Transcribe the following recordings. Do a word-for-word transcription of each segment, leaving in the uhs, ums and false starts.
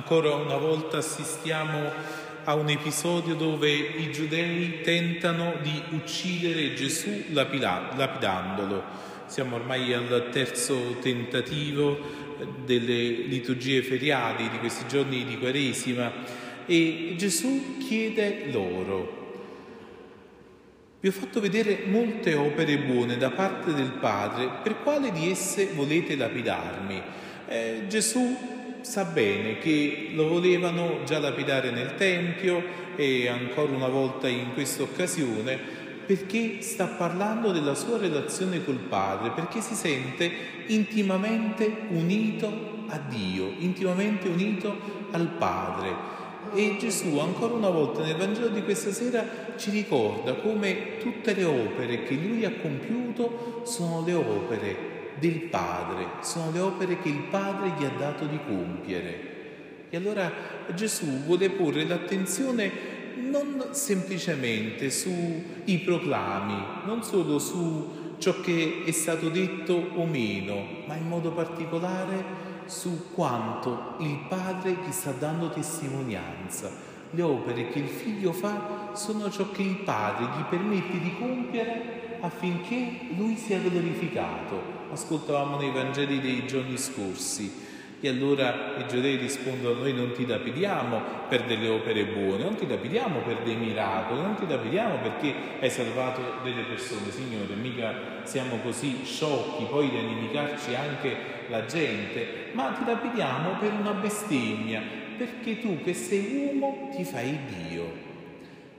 Ancora una volta assistiamo a un episodio dove i giudei tentano di uccidere Gesù lapidandolo. Siamo ormai al terzo tentativo delle liturgie feriali di questi giorni di Quaresima e Gesù chiede loro: vi ho fatto vedere molte opere buone da parte del Padre, per quale di esse volete lapidarmi? Eh, Gesù sa bene che lo volevano già lapidare nel Tempio e ancora una volta in questa occasione, perché sta parlando della sua relazione col Padre, perché si sente intimamente unito a Dio, intimamente unito al Padre. E Gesù ancora una volta nel Vangelo di questa sera ci ricorda come tutte le opere che Lui ha compiuto sono le opere del Padre, sono le opere che il Padre gli ha dato di compiere. E allora Gesù vuole porre l'attenzione non semplicemente sui proclami, non solo su ciò che è stato detto o meno, ma in modo particolare su quanto il Padre gli sta dando testimonianza. Le opere che il Figlio fa sono ciò che il Padre gli permette di compiere affinché Lui sia glorificato. Ascoltavamo nei Vangeli dei giorni scorsi. E allora i giudei rispondono: noi non ti lapidiamo per delle opere buone, non ti lapidiamo per dei miracoli, non ti lapidiamo perché hai salvato delle persone. Signore, mica siamo così sciocchi poi da inimicarci anche la gente, ma ti lapidiamo per una bestemmia, perché tu che sei uomo ti fai Dio.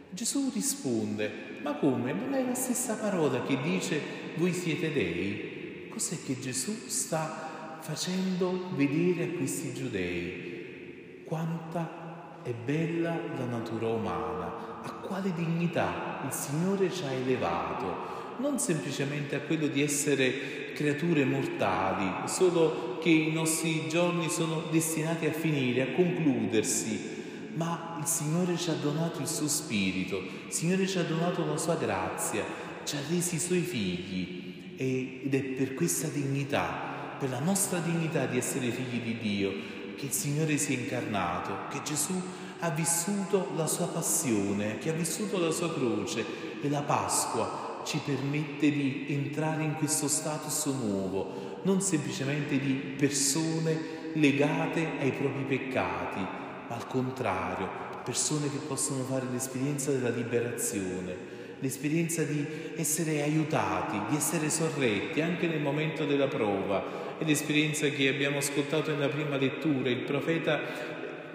Gesù risponde: ma come? Non è la stessa parola che dice voi siete dei? Cos'è che Gesù sta facendo vedere a questi giudei? Quanta è bella la natura umana, a quale dignità il Signore ci ha elevato, non semplicemente a quello di essere creature mortali, solo che i nostri giorni sono destinati a finire, a concludersi, ma il Signore ci ha donato il suo Spirito, il Signore ci ha donato la sua grazia, ci ha resi i suoi figli, ed è per questa dignità, per la nostra dignità di essere figli di Dio, che il Signore si è incarnato, che Gesù ha vissuto la sua passione, che ha vissuto la sua croce, e la Pasqua ci permette di entrare in questo status nuovo, non semplicemente di persone legate ai propri peccati, ma al contrario, persone che possono fare l'esperienza della liberazione, l'esperienza di essere aiutati, di essere sorretti anche nel momento della prova. È l'esperienza che abbiamo ascoltato nella prima lettura. Il profeta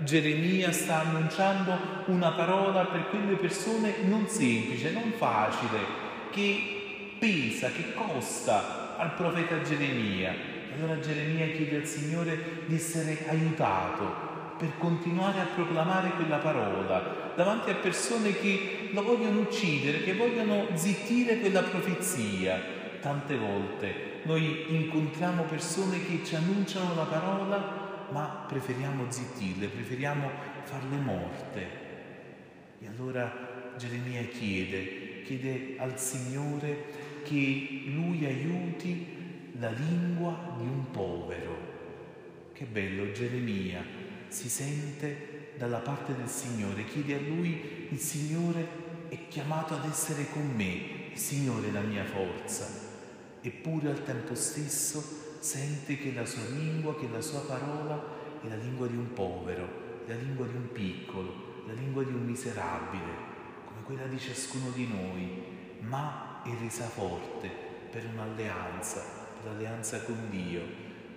Geremia sta annunciando una parola per quelle persone non semplice, non facile, che pesa, che costa al profeta Geremia. Allora Geremia chiede al Signore di essere aiutato per continuare a proclamare quella parola davanti a persone che la vogliono uccidere, che vogliono zittire quella profezia. Tante volte noi incontriamo persone che ci annunciano la parola, ma preferiamo zittirle, preferiamo farle morte. E allora Geremia chiede, chiede al Signore che Lui aiuti la lingua di un povero. Che bello, Geremia si sente dalla parte del Signore, chiede a Lui: il Signore è chiamato ad essere con me, il Signore è la mia forza, eppure al tempo stesso sente che la sua lingua, che la sua parola è la lingua di un povero, la lingua di un piccolo, la lingua di un miserabile, come quella di ciascuno di noi, ma è resa forte per un'alleanza, per l'alleanza con Dio.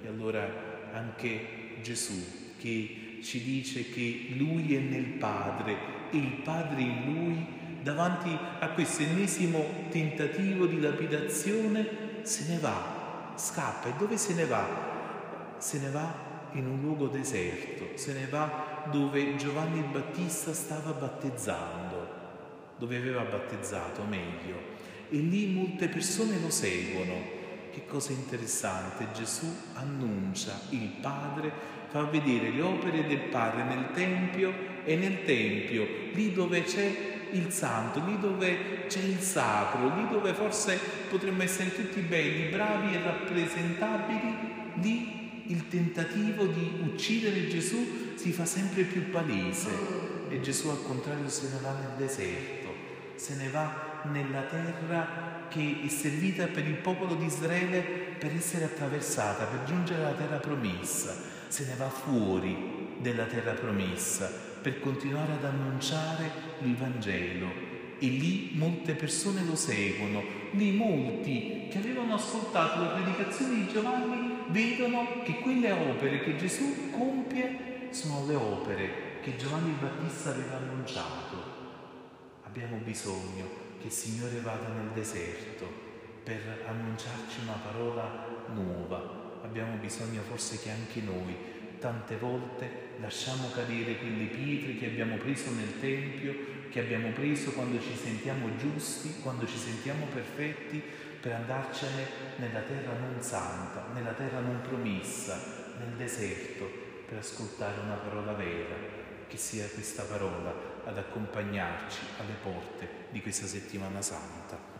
E allora anche Gesù, che ci dice che Lui è nel Padre e il Padre in Lui, davanti a questo ennesimo tentativo di lapidazione se ne va, scappa. E dove se ne va? Se ne va in un luogo deserto, se ne va dove Giovanni il Battista stava battezzando, dove aveva battezzato meglio, e lì molte persone lo seguono. Che cosa interessante, Gesù annuncia il Padre, fa vedere le opere del Padre nel Tempio e nel Tempio, lì dove c'è il santo, lì dove c'è il sacro, lì dove forse potremmo essere tutti belli, bravi e rappresentabili, lì il tentativo di uccidere Gesù si fa sempre più palese e Gesù al contrario se ne va nel deserto, se ne va nella terra che è servita per il popolo di Israele per essere attraversata, per giungere alla terra promessa, se ne va fuori della terra promessa per continuare ad annunciare il Vangelo. E lì molte persone lo seguono, lì molti che avevano ascoltato la predicazione di Giovanni vedono che quelle opere che Gesù compie sono le opere che Giovanni Battista aveva annunciato. Abbiamo bisogno che il Signore vada nel deserto per annunciarci una parola nuova. Abbiamo bisogno forse che anche noi tante volte lasciamo cadere quelle pietre che abbiamo preso nel Tempio, che abbiamo preso quando ci sentiamo giusti, quando ci sentiamo perfetti, per andarcene nella terra non santa, nella terra non promessa, nel deserto, per ascoltare una parola vera, che sia questa parola ad accompagnarci alle porte di questa settimana santa.